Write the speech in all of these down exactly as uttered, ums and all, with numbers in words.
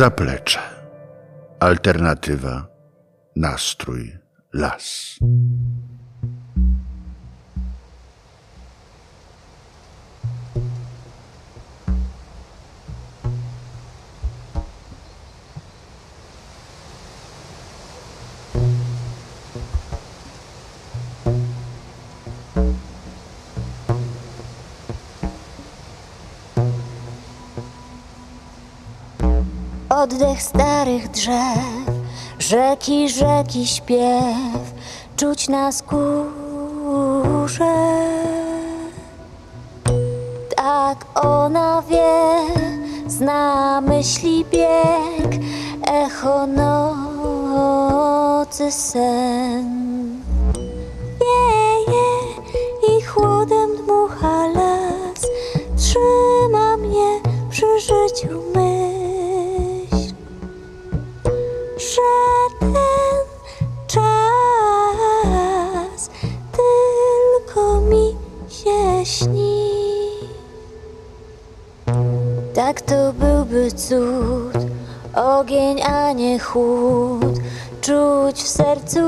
zaplecze. Alternatywa, nastrój, las. Oddech starych drzew, rzeki, rzeki śpiew, czuć na skórze. Tak ona wie, zna myśli bieg, echo nocy sen. Wieje i chłodem dmucha las, trzyma mnie przy życiu my. Żaden czas tylko mi się śni. Tak to byłby cud, ogień, a nie chłód, czuć w sercu.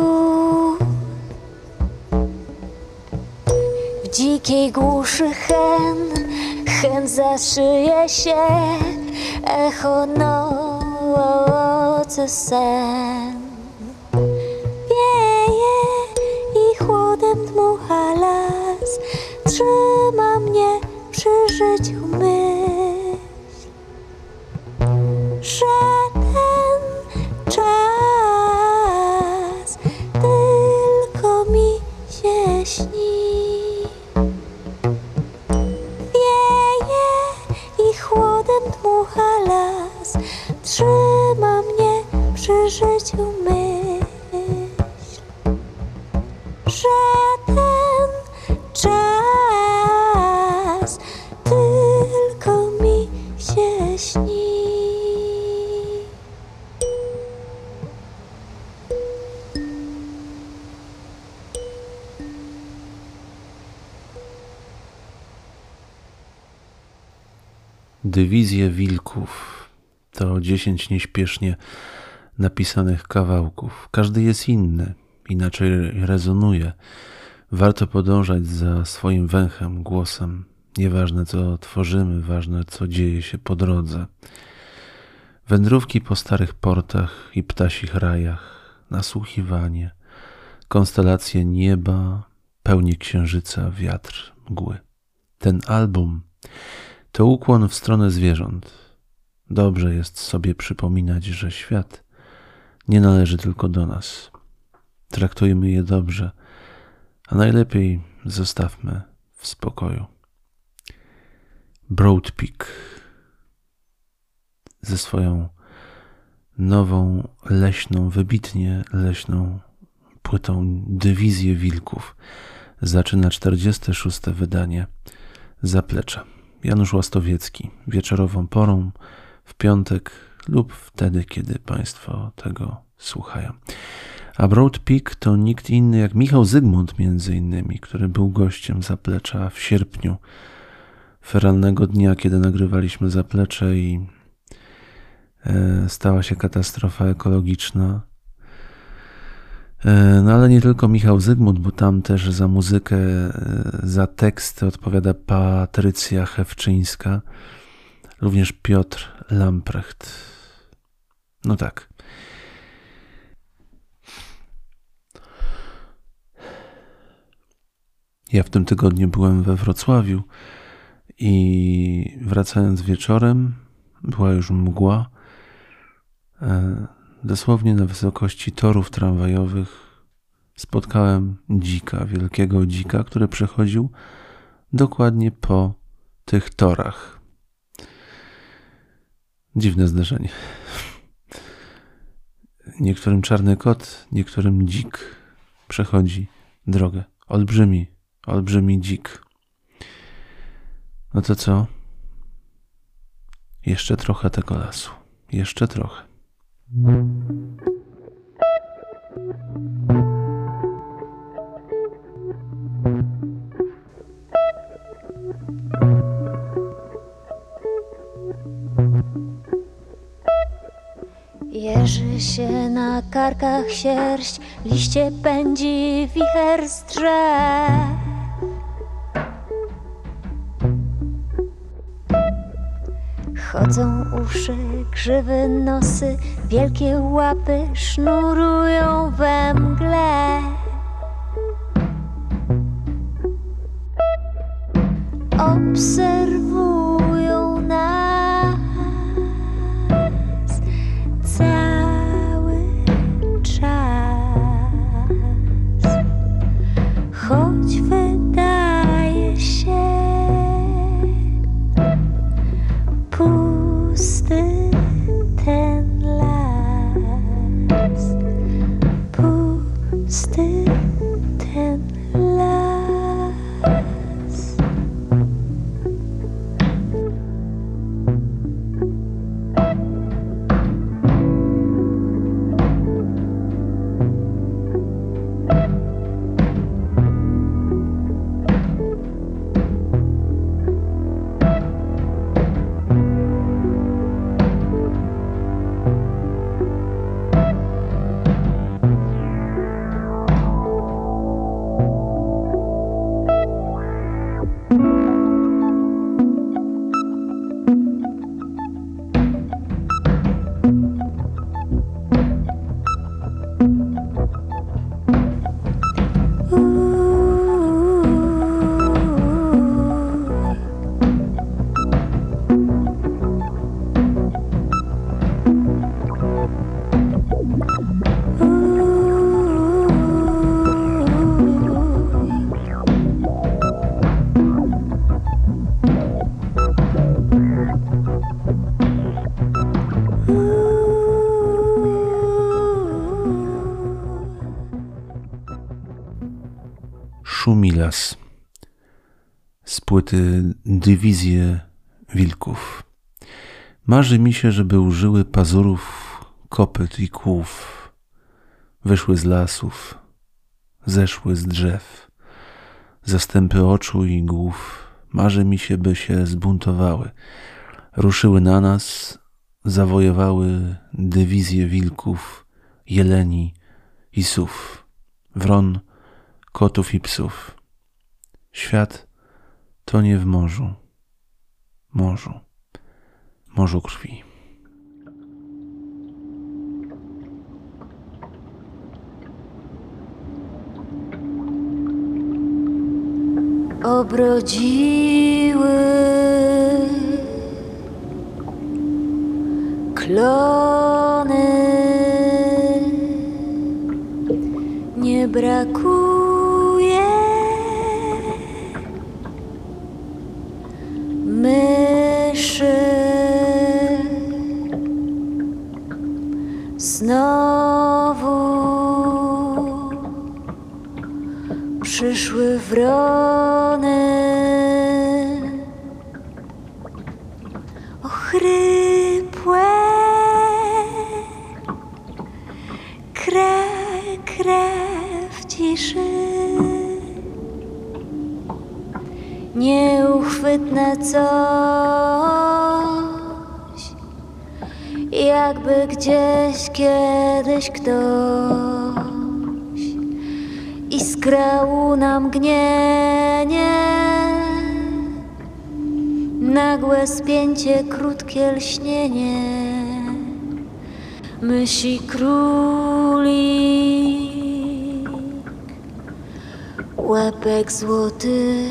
W dzikiej głuszy hen, hen zaszyje się, echo nocy sen. Wieje i chłodem dmucha las, trzyma mnie przy życiu myśl. Żaden czas tylko mi się śni. Wieje i chłodem dmucha las, trzyma mnie przy życiu myśl. Żaden czas tylko mi się śni. Dywizje wilków to dziesięć nieśpiesznie napisanych kawałków. Każdy jest inny, inaczej rezonuje. Warto podążać za swoim węchem, głosem. Nieważne co tworzymy, ważne co dzieje się po drodze. Wędrówki po starych portach i ptasich rajach, nasłuchiwanie, konstelacje nieba, pełni księżyca, wiatr, mgły. Ten album to ukłon w stronę zwierząt. Dobrze jest sobie przypominać, że świat nie należy tylko do nas. Traktujmy je dobrze, a najlepiej zostawmy w spokoju. Broad Peak ze swoją nową, leśną, wybitnie leśną płytą Dywizję Wilków zaczyna czterdzieste szóste wydanie Zaplecza. Janusz Łastowiecki wieczorową porą w piątek lub wtedy, kiedy Państwo tego słuchają. A Broad Peak to nikt inny jak Michał Zygmunt między innymi, który był gościem Zaplecza w sierpniu, feralnego dnia, kiedy nagrywaliśmy Zaplecze i e, stała się katastrofa ekologiczna. E, no ale nie tylko Michał Zygmunt, bo tam też za muzykę, e, za teksty odpowiada Patrycja Chewczyńska, również Piotr Lamprecht. No tak. Ja w tym tygodniu byłem we Wrocławiu i wracając wieczorem, była już mgła, dosłownie na wysokości torów tramwajowych spotkałem dzika, wielkiego dzika, który przechodził dokładnie po tych torach. Dziwne zdarzenie. Niektórym czarny kot, niektórym dzik przechodzi drogę. Olbrzymi, olbrzymi dzik. No to co? Jeszcze trochę tego lasu. Jeszcze trochę. barkach sierść, liście pędzi wicher z drzew. Chodzą uszy, krzywe nosy, wielkie łapy sznurują we mgle. Obserwują nas cały czas, choć wydaje się pusty ten las, pusty ten las. Milas z płyty Dywizje wilków. Marzy mi się, żeby użyły pazurów, kopyt i kłów. Wyszły z lasów, zeszły z drzew, zastępy oczu i głów. Marzy mi się, by się zbuntowały. Ruszyły na nas, zawojowały dywizje wilków, jeleni i sów, wron, kotów i psów. Świat tonie w morzu, morzu, morzu krwi. Obrodziły klony, nie brakuje myszy, znowu przyszły wrony, ochrypłe, kra, krew ciszy. Nieuchwytne coś, jakby gdzieś kiedyś ktoś. Iskra łuna mgnienie, nagłe spięcie, krótkie lśnienie. Myśli królik, łepek złoty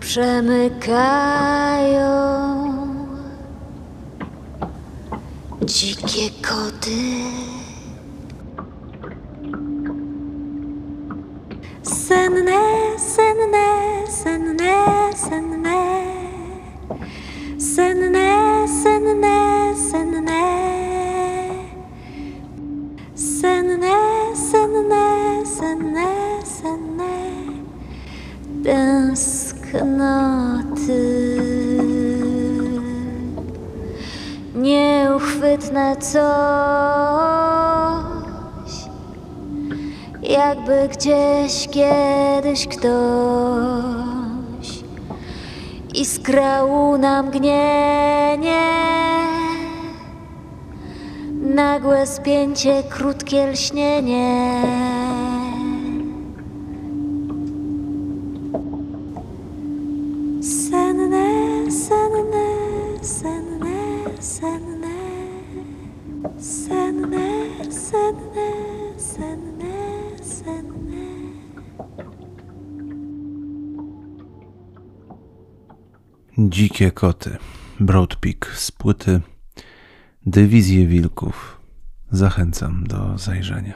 przemykają dzikie koty. Senne, senne, senne, senne, senne, senne, senne, senne, senne, senne, senne, senne. Knoty, nieuchwytne coś, jakby gdzieś kiedyś ktoś. Iskra łuna mgnienie, nagłe spięcie, krótkie lśnienie. Senne, senne, senne, senne, senne, senne, senne, senne. Dzikie koty. Broad Peak z płyty Dywizje wilków. Zachęcam do zajrzenia.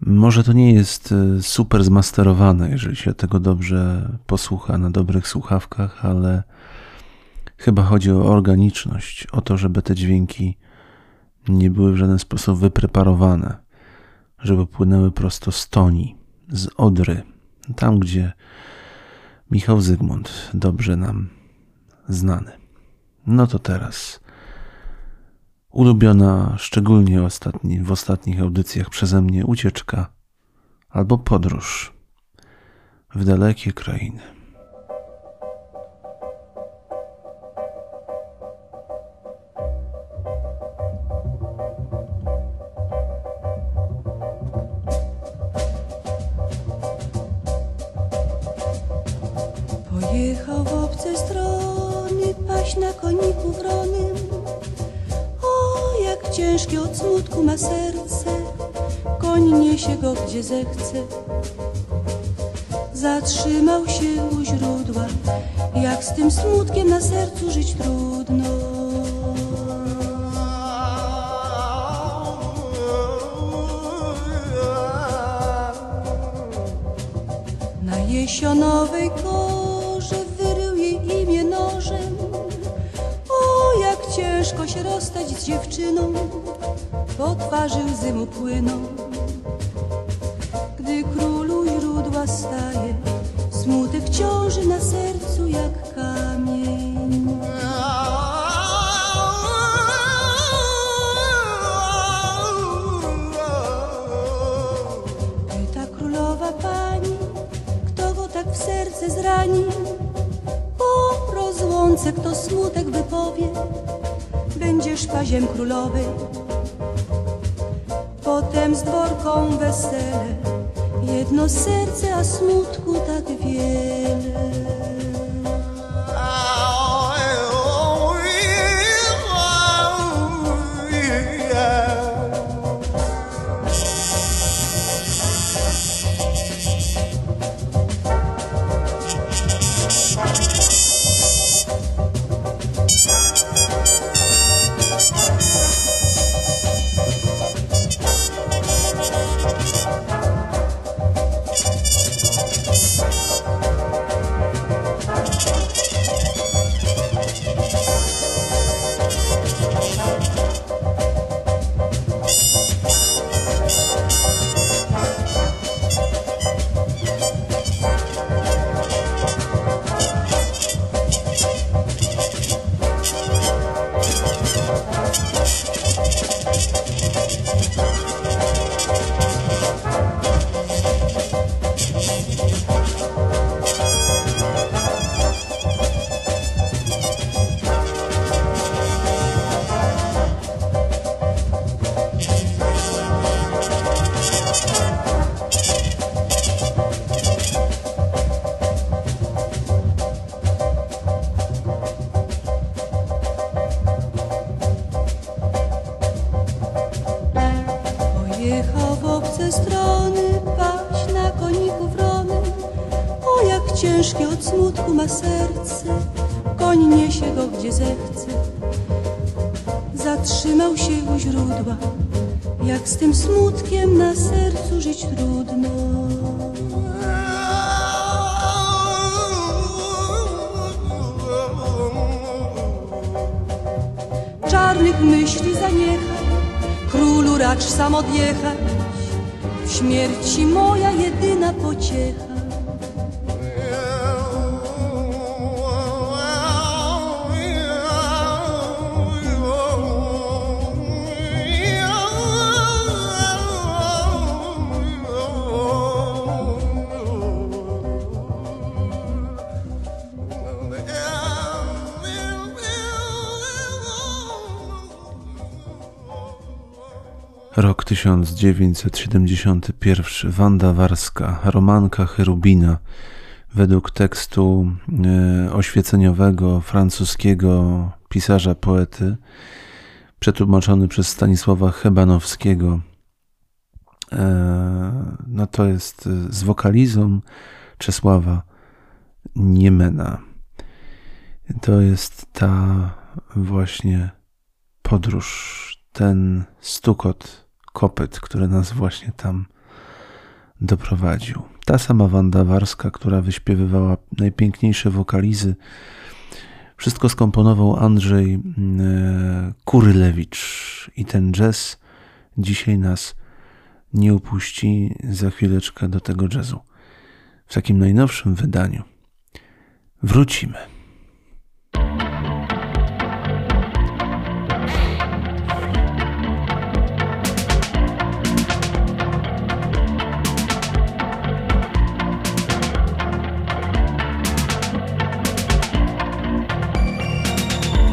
Może to nie jest super zmasterowane, jeżeli się tego dobrze posłucha na dobrych słuchawkach, ale chyba chodzi o organiczność, o to, żeby te dźwięki nie były w żaden sposób wypreparowane, żeby płynęły prosto z toni, z Odry, tam gdzie Michał Zygmunt dobrze nam znany. No to teraz ulubiona, szczególnie ostatni, w ostatnich audycjach przeze mnie ucieczka albo podróż w dalekie krainy. Pojechał w obce strony, paść na koniku wronym. Jak ciężkie od smutku ma serce, koń niesie go gdzie zechce. Zatrzymał się u źródła, jak z tym smutkiem na sercu żyć trudno. Na jesionowej korze wyrył jej imię nożem. Ciężko się rozstać z dziewczyną, po twarzy łzy mu płyną. Gdy królu źródła staje, smutek ciąży na sercu jak kamień. Pyta królowa pani, kto go tak w serce zrani? Po rozłące kto smutek wypowie? Będziesz paziem królowej, potem z dworką wesele, jedno serce, a smutku tak wiele. Jak z tym smutkiem na sercu żyć trudno. Czarnych myśli zaniechaj, królu racz sam odjechać, w śmierci moja jedyna pociecha. Rok tysiąc dziewięćset siedemdziesiąty pierwszy. Wanda Warska, Romanka Cherubina, według tekstu oświeceniowego francuskiego pisarza poety, przetłumaczony przez Stanisława Hebanowskiego. No to jest z wokalizą Czesława Niemena. To jest ta właśnie podróż, ten stukot kopyt, który nas właśnie tam doprowadził. Ta sama Wanda Warska, która wyśpiewywała najpiękniejsze wokalizy, wszystko skomponował Andrzej Kurylewicz i ten jazz dzisiaj nas nie upuści. Za chwileczkę do tego jazzu w takim najnowszym wydaniu wrócimy.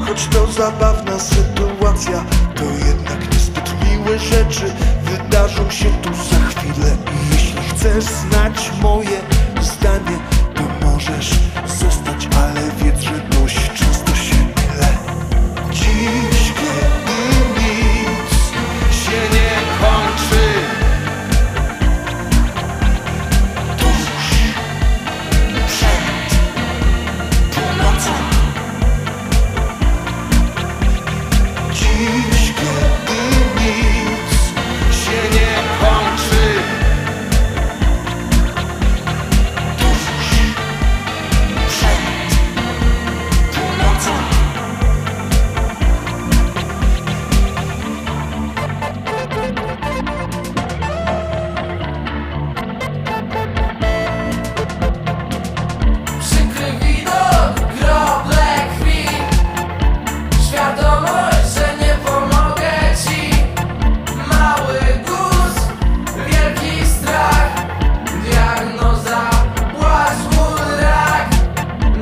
Choć to zabawna sytuacja, to jednak niezbyt miłe rzeczy wydarzą się tu za chwilę. I jeśli chcesz znać moje zdanie, to możesz zostać, ale wiedz, że dość często się mylę. Dziś, kiedy nic się nie kończy, tuż przed północą. Dziś, kiedy nic się nie kończy, tuż przed północą. Przykry widok, gro black krwi, świadomość, że nie pomogę ci. Mały guz, wielki strach, diagnoza, płaszcz, rak.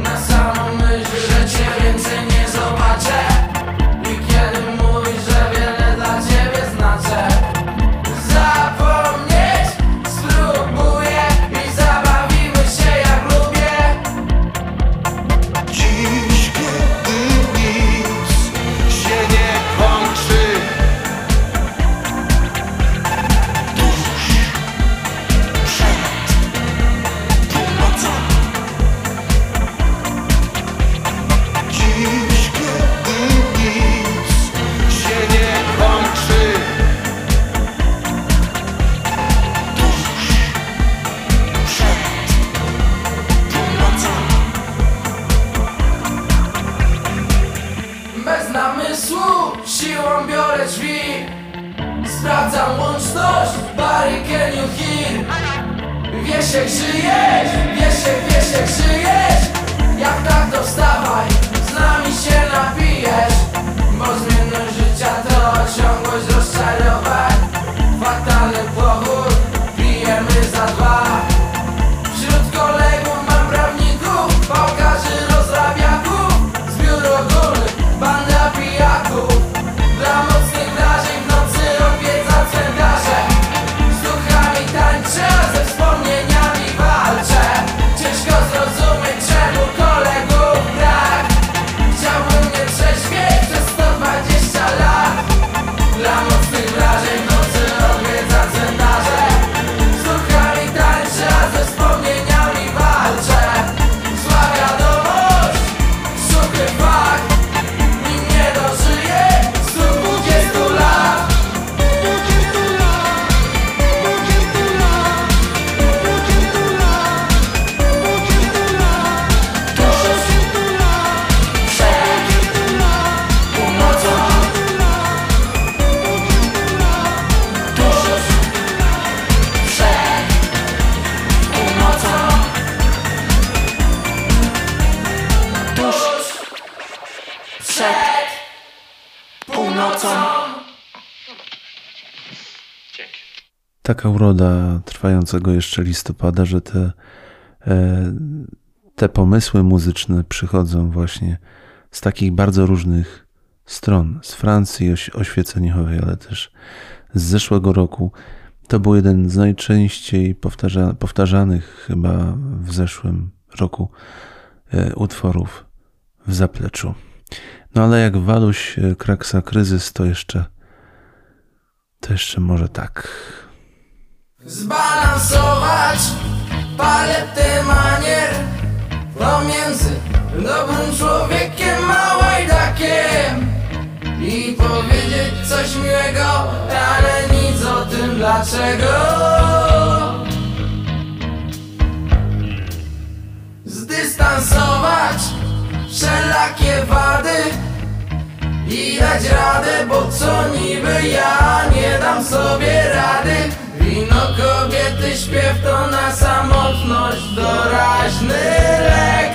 Na samą myśl, że cię więcej nie zobaczę. I kiedy mówisz, że wiele dla ciebie znaczę, zapomnieć spróbuję i zabawimy się jak lubię. Dziś, kiedy nic się nie kończy, tuż przed północą. Dziś, kiedy nic się nie kończy, tuż przed północą. Bez namysłu siłą biorę drzwi, sprawdzam łączność, Barry can you hear? Wiesz jak żyjesz, wiesz jak, wiesz jak żyjesz. Jak tak to wstawaj, z nami się napijesz. Bo zmienność życia to ciągłość rozczarowań. Fatalny powód, pijemy za dwa. Wśród kolegów mam prawników, pokaży rozrabiaków. Z biur ogólnych, banda pijaków. Dla mocnych wrażeń w nocy odwiedza cmentarze. Z duchami tańczę, a ze wspomnieniami walczę. Ciężko zrozumieć, czemu kolegów brak. Chciałbym nie prześpieć przez sto dwadzieścia lat. Dla mocnych wrażeń w nocy odwiedza cmentarze. Z duchami tańczę, a ze wspomnieniami walczę. Zła wiadomość, suchy fakt, nim nie dożyję stu dwudziestu lat. Przed północą. Taka uroda trwającego jeszcze listopada, że te, e, te pomysły muzyczne przychodzą właśnie z takich bardzo różnych stron. Z Francji oświeceniowej, ale też z zeszłego roku. To był jeden z najczęściej powtarza, powtarzanych chyba w zeszłym roku utworów w zapleczu. No ale jak Waluś Kraksa Kryzys, to jeszcze to jeszcze może tak. Zbalansować paletę manier pomiędzy dobrym człowiekiem a łajdakiem i powiedzieć coś miłego, ale nic o tym dlaczego. Zdystansować wszelakie wady i dać radę, bo co niby ja nie dam sobie rady. Wino, kobiety, śpiew to na samotność doraźny lek.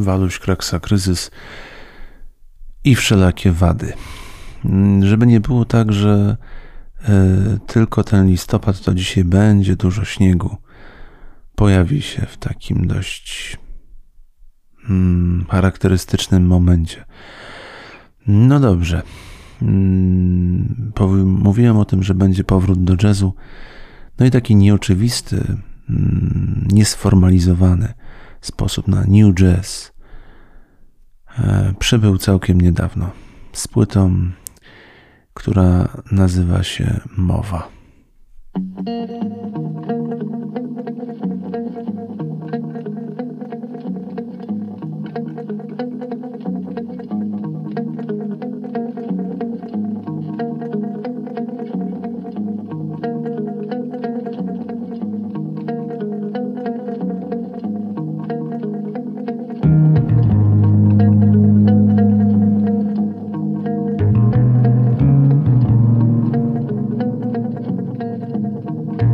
Waluś Kraksa Kryzys i wszelakie wady. Żeby nie było tak, że y, tylko ten listopad, to dzisiaj będzie dużo śniegu. Pojawi się w takim dość mm, charakterystycznym momencie. No dobrze. Mm, powiem, mówiłem o tym, że będzie powrót do jazzu. No i taki nieoczywisty, mm, niesformalizowany sposób na new jazz przybył całkiem niedawno z płytą, która nazywa się Mowa.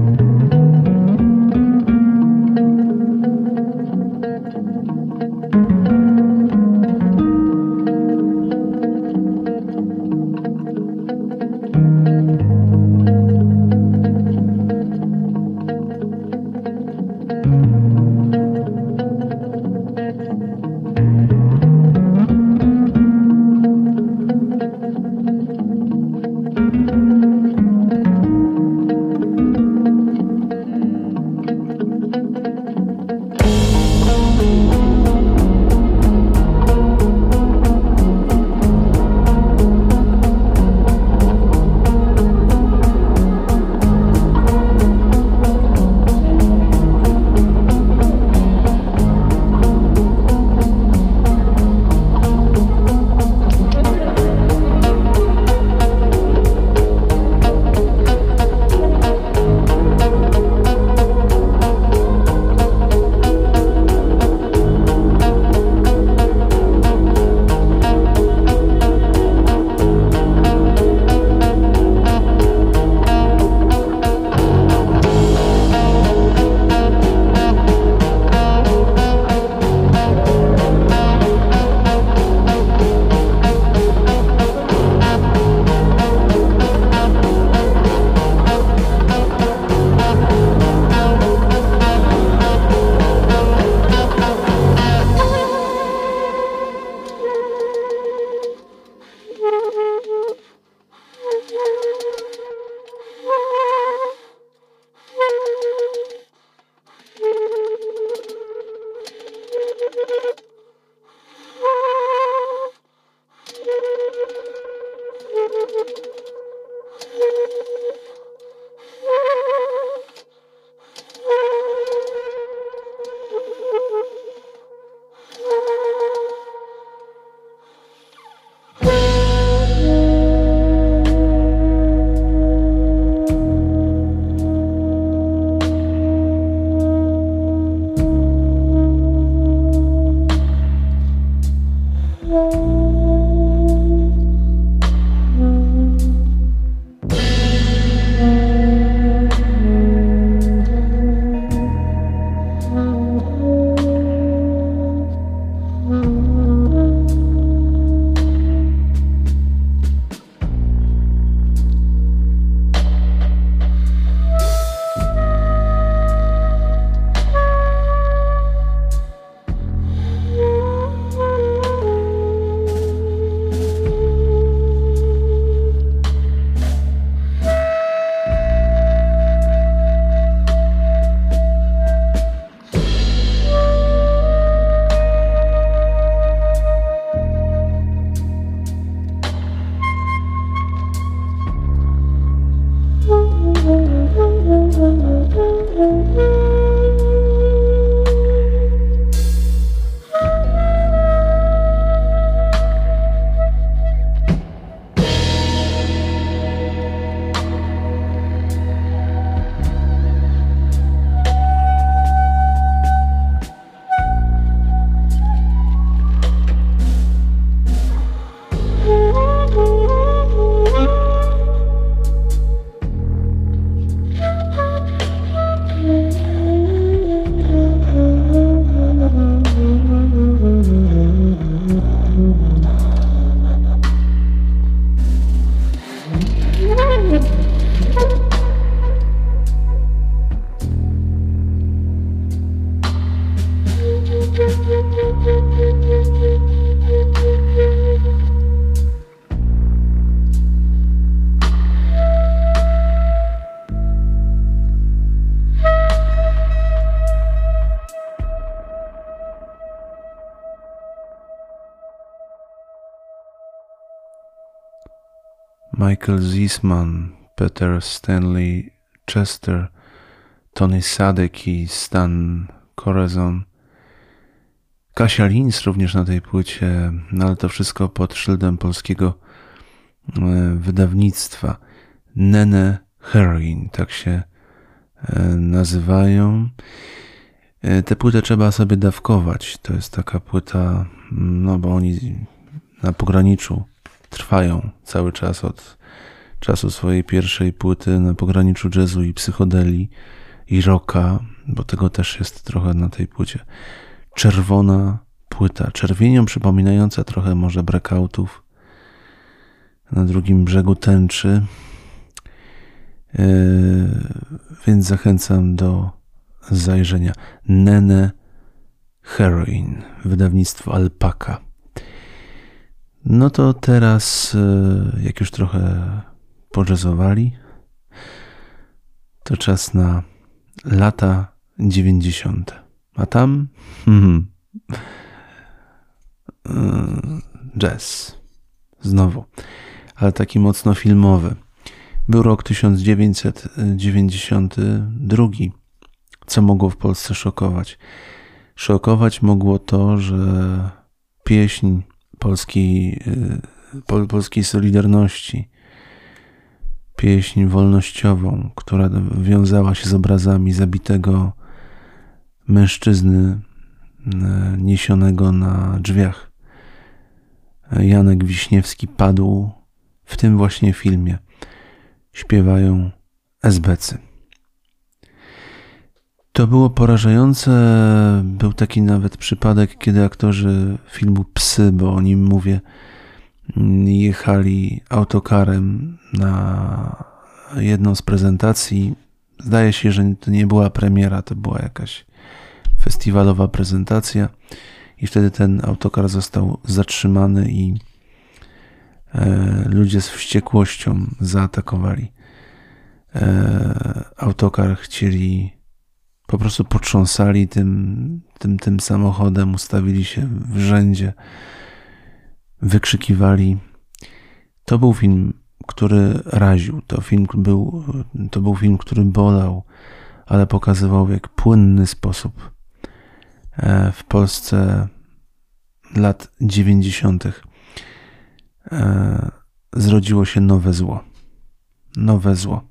Thank you. Michael Ziesman, Peter Stanley Chester, Tony Sadek i Stan Corazon. Kasia Linz również na tej płycie, no ale to wszystko pod szyldem polskiego wydawnictwa. Nene Heroin, tak się nazywają. Tę płytę trzeba sobie dawkować. To jest taka płyta, no bo oni na pograniczu trwają cały czas od czasu swojej pierwszej płyty, na pograniczu jazzu i psychodeli i rocka, bo tego też jest trochę na tej płycie. Czerwona płyta, czerwienią przypominająca trochę może breakoutów na drugim brzegu tęczy. Yy, więc zachęcam do zajrzenia. Nene Heroin, wydawnictwo Alpaka. No to teraz, jak już trochę podżazowali, to czas na lata dziewięćdziesiąte. A tam hmm. jazz. Znowu. Ale taki mocno filmowy. Był rok tysiąc dziewięćset dziewięćdziesiąty drugi. Co mogło w Polsce szokować? Szokować mogło to, że pieśń Polski, pol, polskiej Solidarności, pieśń wolnościową, która wiązała się z obrazami zabitego mężczyzny niesionego na drzwiach. Janek Wiśniewski padł w tym właśnie filmie. Śpiewają esbecy. To było porażające. Był taki nawet przypadek, kiedy aktorzy filmu Psy, bo o nim mówię, jechali autokarem na jedną z prezentacji. Zdaje się, że to nie była premiera, to była jakaś festiwalowa prezentacja i wtedy ten autokar został zatrzymany i ludzie z wściekłością zaatakowali autokar, chcieli po prostu potrząsali tym, tym, tym samochodem, ustawili się w rzędzie, wykrzykiwali. To był film, który raził. To, film był, to był film, który bolał, ale pokazywał, w jak płynny sposób w Polsce lat dziewięćdziesiątych zrodziło się nowe zło. Nowe zło,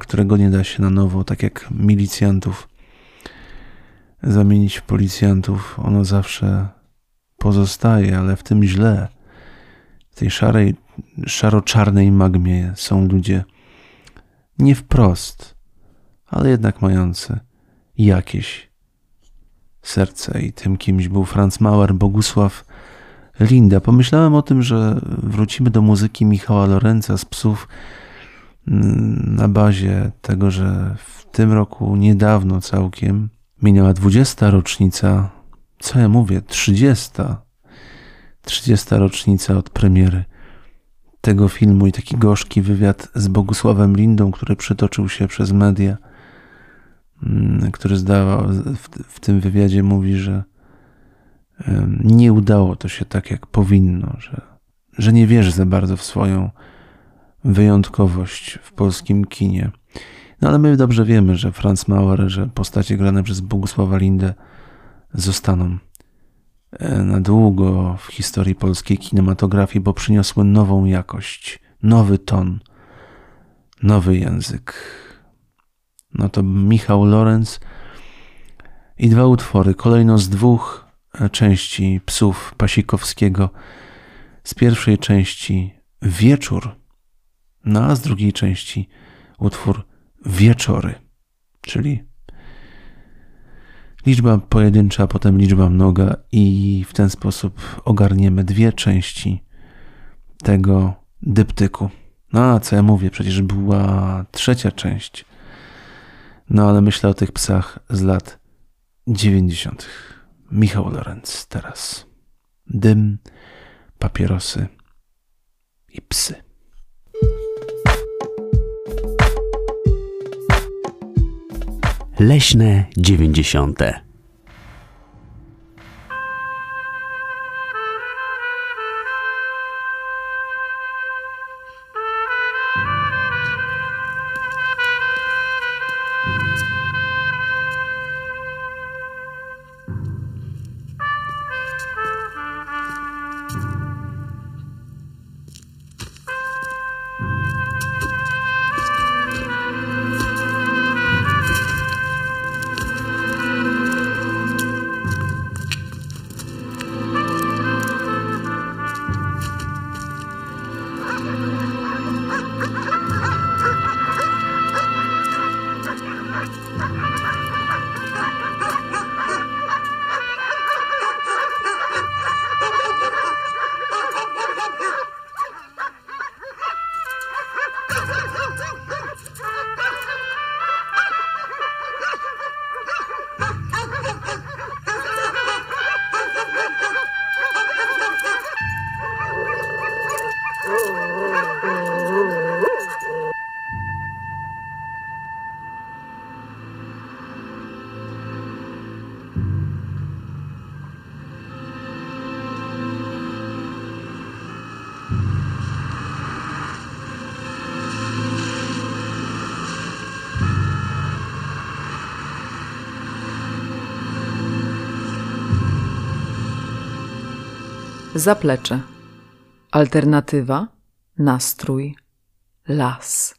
którego nie da się na nowo, tak jak milicjantów, zamienić w policjantów. Ono zawsze pozostaje, ale w tym źle, w tej szarej, szaro-czarnej magmie są ludzie nie wprost, ale jednak mający jakieś serce i tym kimś był Franz Mauer, Bogusław Linda. Pomyślałem o tym, że wrócimy do muzyki Michała Lorenca z Psów na bazie tego, że w tym roku niedawno całkiem minęła dwudziesta rocznica, co ja mówię, trzydziesta, trzydziesta rocznica od premiery tego filmu i taki gorzki wywiad z Bogusławem Lindą, który przytoczył się przez media, który zdawał, w, w tym wywiadzie mówi, że nie udało to się tak, jak powinno, że, że nie wierzy za bardzo w swoją wyjątkowość w polskim kinie. No ale my dobrze wiemy, że Franz Mauer, że postacie grane przez Bogusława Lindę zostaną na długo w historii polskiej kinematografii, bo przyniosły nową jakość, nowy ton, nowy język. No to Michał Lorenc i dwa utwory, kolejno z dwóch części Psów Pasikowskiego. Z pierwszej części Wieczór, no a z drugiej części utwór Wieczory, czyli liczba pojedyncza, potem liczba mnoga i w ten sposób ogarniemy dwie części tego dyptyku. No a co ja mówię, przecież była trzecia część. No ale myślę o tych psach z lat dziewięćdziesiątych. Michał Lorenc teraz. Dym, papierosy i psy. Leśne dziewięćdziesiąte. zaplecze. Alternatywa, nastrój, las.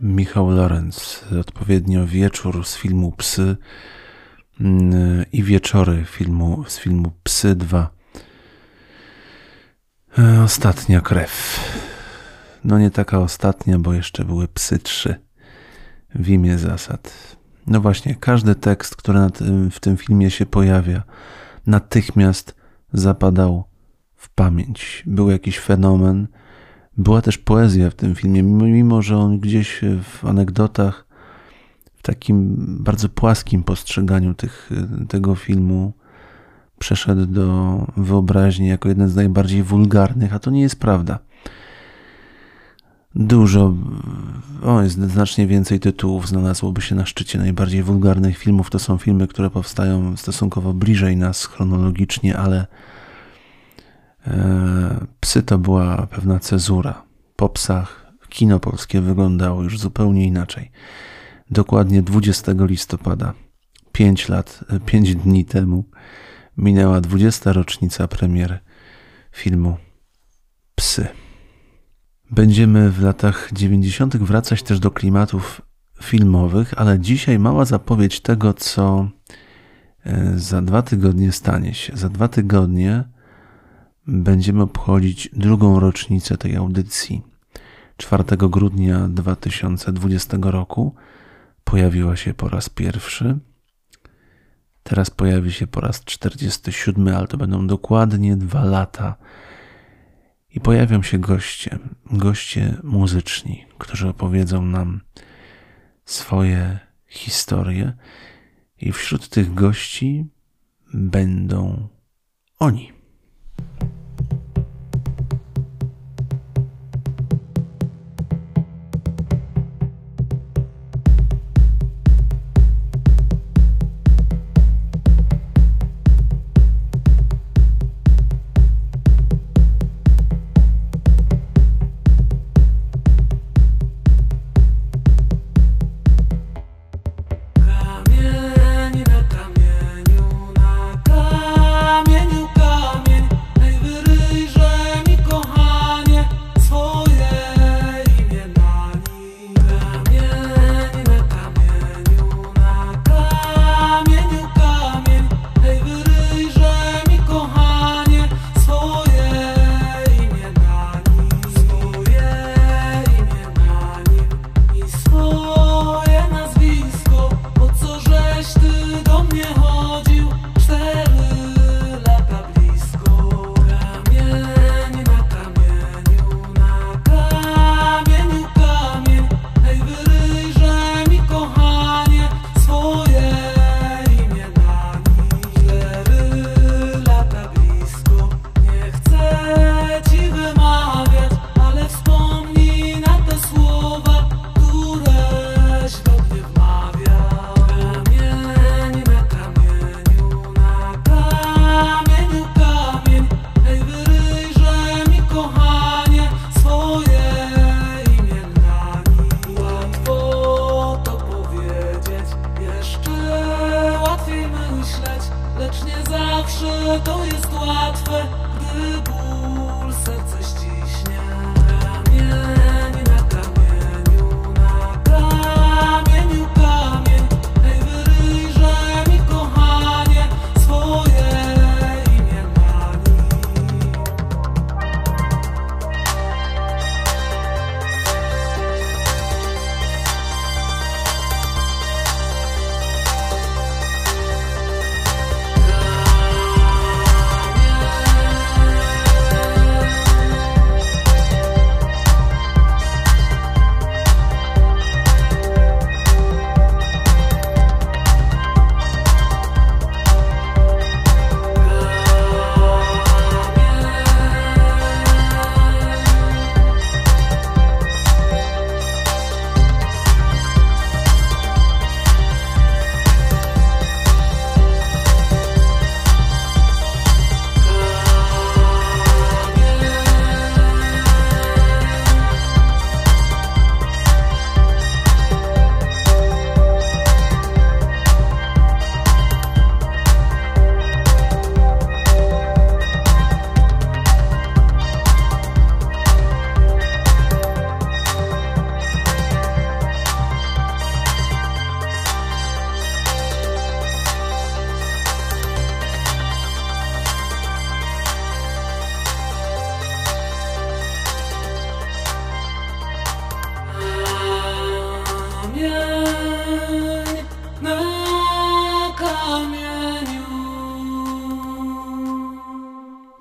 Michał Lorenc. Odpowiednio wieczór z filmu Psy i wieczory filmu, z filmu Psy dwa. Ostatnia krew. No nie taka ostatnia, bo jeszcze były Psy trzy. W imię zasad. No właśnie, każdy tekst, który na tym, w tym filmie się pojawia, natychmiast zapadał w pamięć. Był jakiś fenomen. Była też poezja w tym filmie, mimo że on gdzieś w anegdotach, w takim bardzo płaskim postrzeganiu tych, tego filmu przeszedł do wyobraźni jako jeden z najbardziej wulgarnych, a to nie jest prawda. Dużo, o, jest znacznie więcej tytułów znalazłoby się na szczycie najbardziej wulgarnych filmów. To są filmy, które powstają stosunkowo bliżej nas chronologicznie, ale e, Psy to była pewna cezura. Po Psach kino polskie wyglądało już zupełnie inaczej. Dokładnie dwudziestego listopada, pięć lat, pięć dni temu, minęła dwudziesta rocznica premiery filmu Psy. Będziemy w latach dziewięćdziesiątych wracać też do klimatów filmowych, ale dzisiaj mała zapowiedź tego, co za dwa tygodnie stanie się. Za dwa tygodnie będziemy obchodzić drugą rocznicę tej audycji. czwartego grudnia dwa tysiące dwudziestego roku pojawiła się po raz pierwszy. Teraz pojawi się po raz czterdziesty siódmy, ale to będą dokładnie dwa lata. I pojawią się goście, goście muzyczni, którzy opowiedzą nam swoje historie. I wśród tych gości będą oni. Kamieniu na kamieniu, na kamieniu, kamieniu.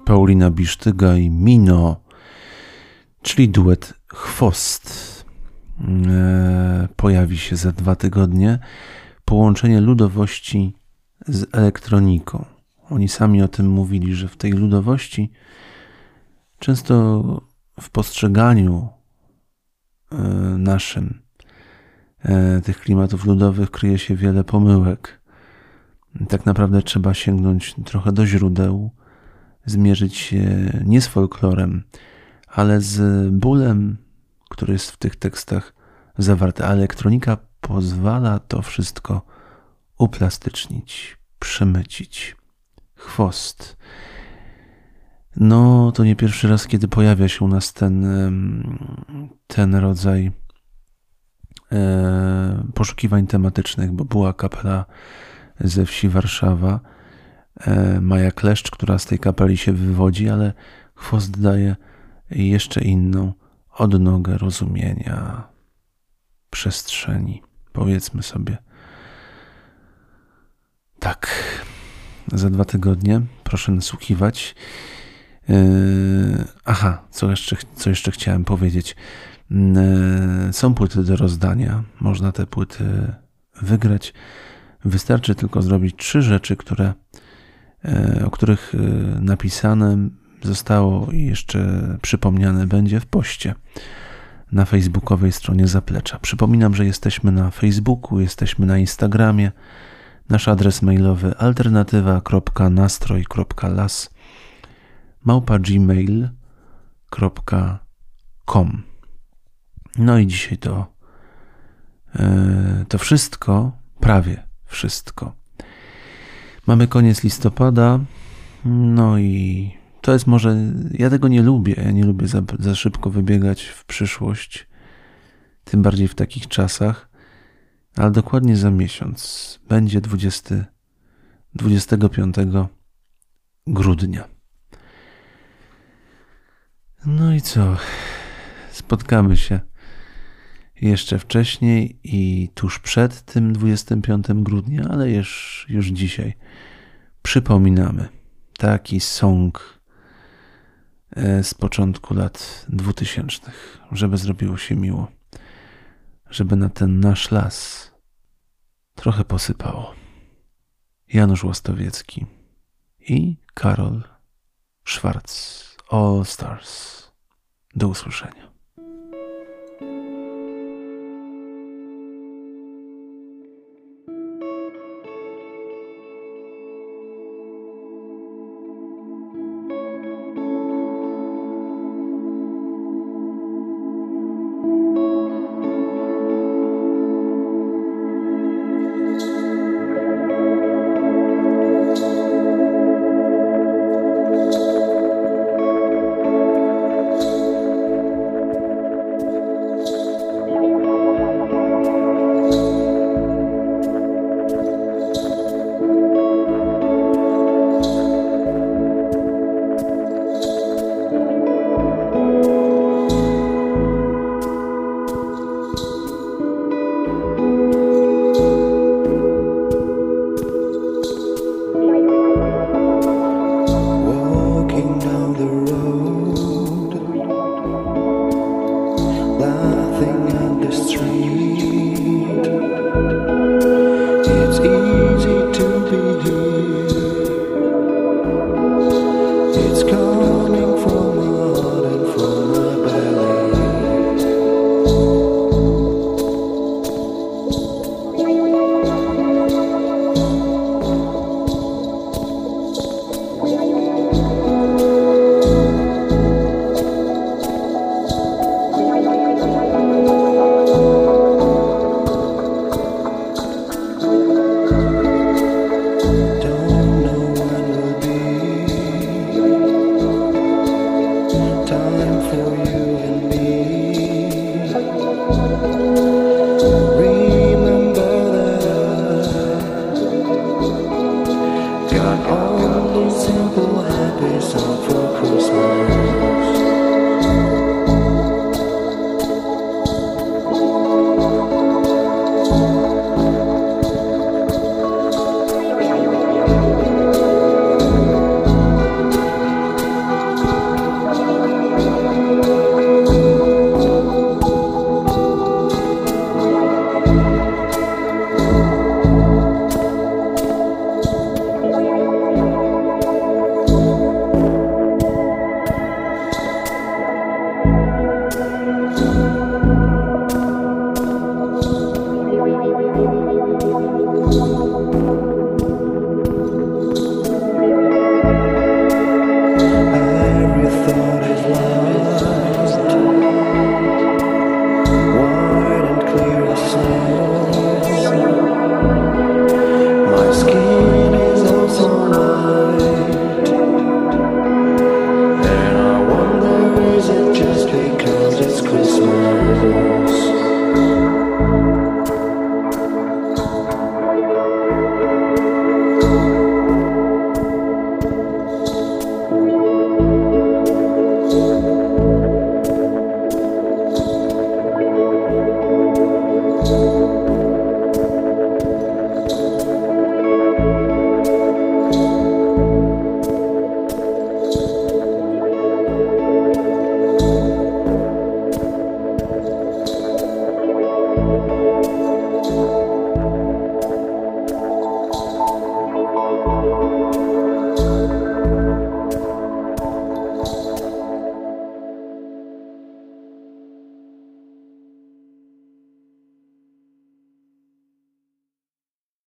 Paulina Bisztyga i Mino, czyli duet Chwost. Pojawi się za dwa tygodnie połączenie ludowości z elektroniką. Oni sami o tym mówili, że w tej ludowości często w postrzeganiu naszym tych klimatów ludowych kryje się wiele pomyłek. Tak naprawdę trzeba sięgnąć trochę do źródeł, zmierzyć się nie z folklorem, ale z bólem, który jest w tych tekstach zawarty. A elektronika pozwala to wszystko uplastycznić, przemycić. Chwost. No, to nie pierwszy raz, kiedy pojawia się u nas ten, ten rodzaj poszukiwań tematycznych, bo była kapela ze wsi Warszawa, Maja Kleszcz, która z tej kapeli się wywodzi, ale Chwost daje jeszcze inną odnogę rozumienia przestrzeni. Powiedzmy sobie tak. Za dwa tygodnie proszę nasłuchiwać. Yy, aha, co jeszcze, co jeszcze chciałem powiedzieć. Yy, są płyty do rozdania. Można te płyty wygrać. Wystarczy tylko zrobić trzy rzeczy, które, yy, o których yy, napisane zostało i jeszcze przypomniane będzie w poście na facebookowej stronie Zaplecza. Przypominam, że jesteśmy na Facebooku, jesteśmy na Instagramie. Nasz adres mailowy alternatywa.nastroj.las małpa gmail.com. No i dzisiaj to to wszystko, prawie wszystko. Mamy koniec listopada, no i to jest może, ja tego nie lubię, ja nie lubię za, za szybko wybiegać w przyszłość, tym bardziej w takich czasach, ale dokładnie za miesiąc będzie dwudziestego piątego grudnia. No i co? Spotkamy się jeszcze wcześniej i tuż przed tym dwudziestego piątego grudnia, ale już, już dzisiaj przypominamy taki song z początku lat dwutysięcznych, żeby zrobiło się miło, żeby na ten nasz las trochę posypało. Janusz Łastowiecki i Karol Schwarz. All Stars. Do usłyszenia.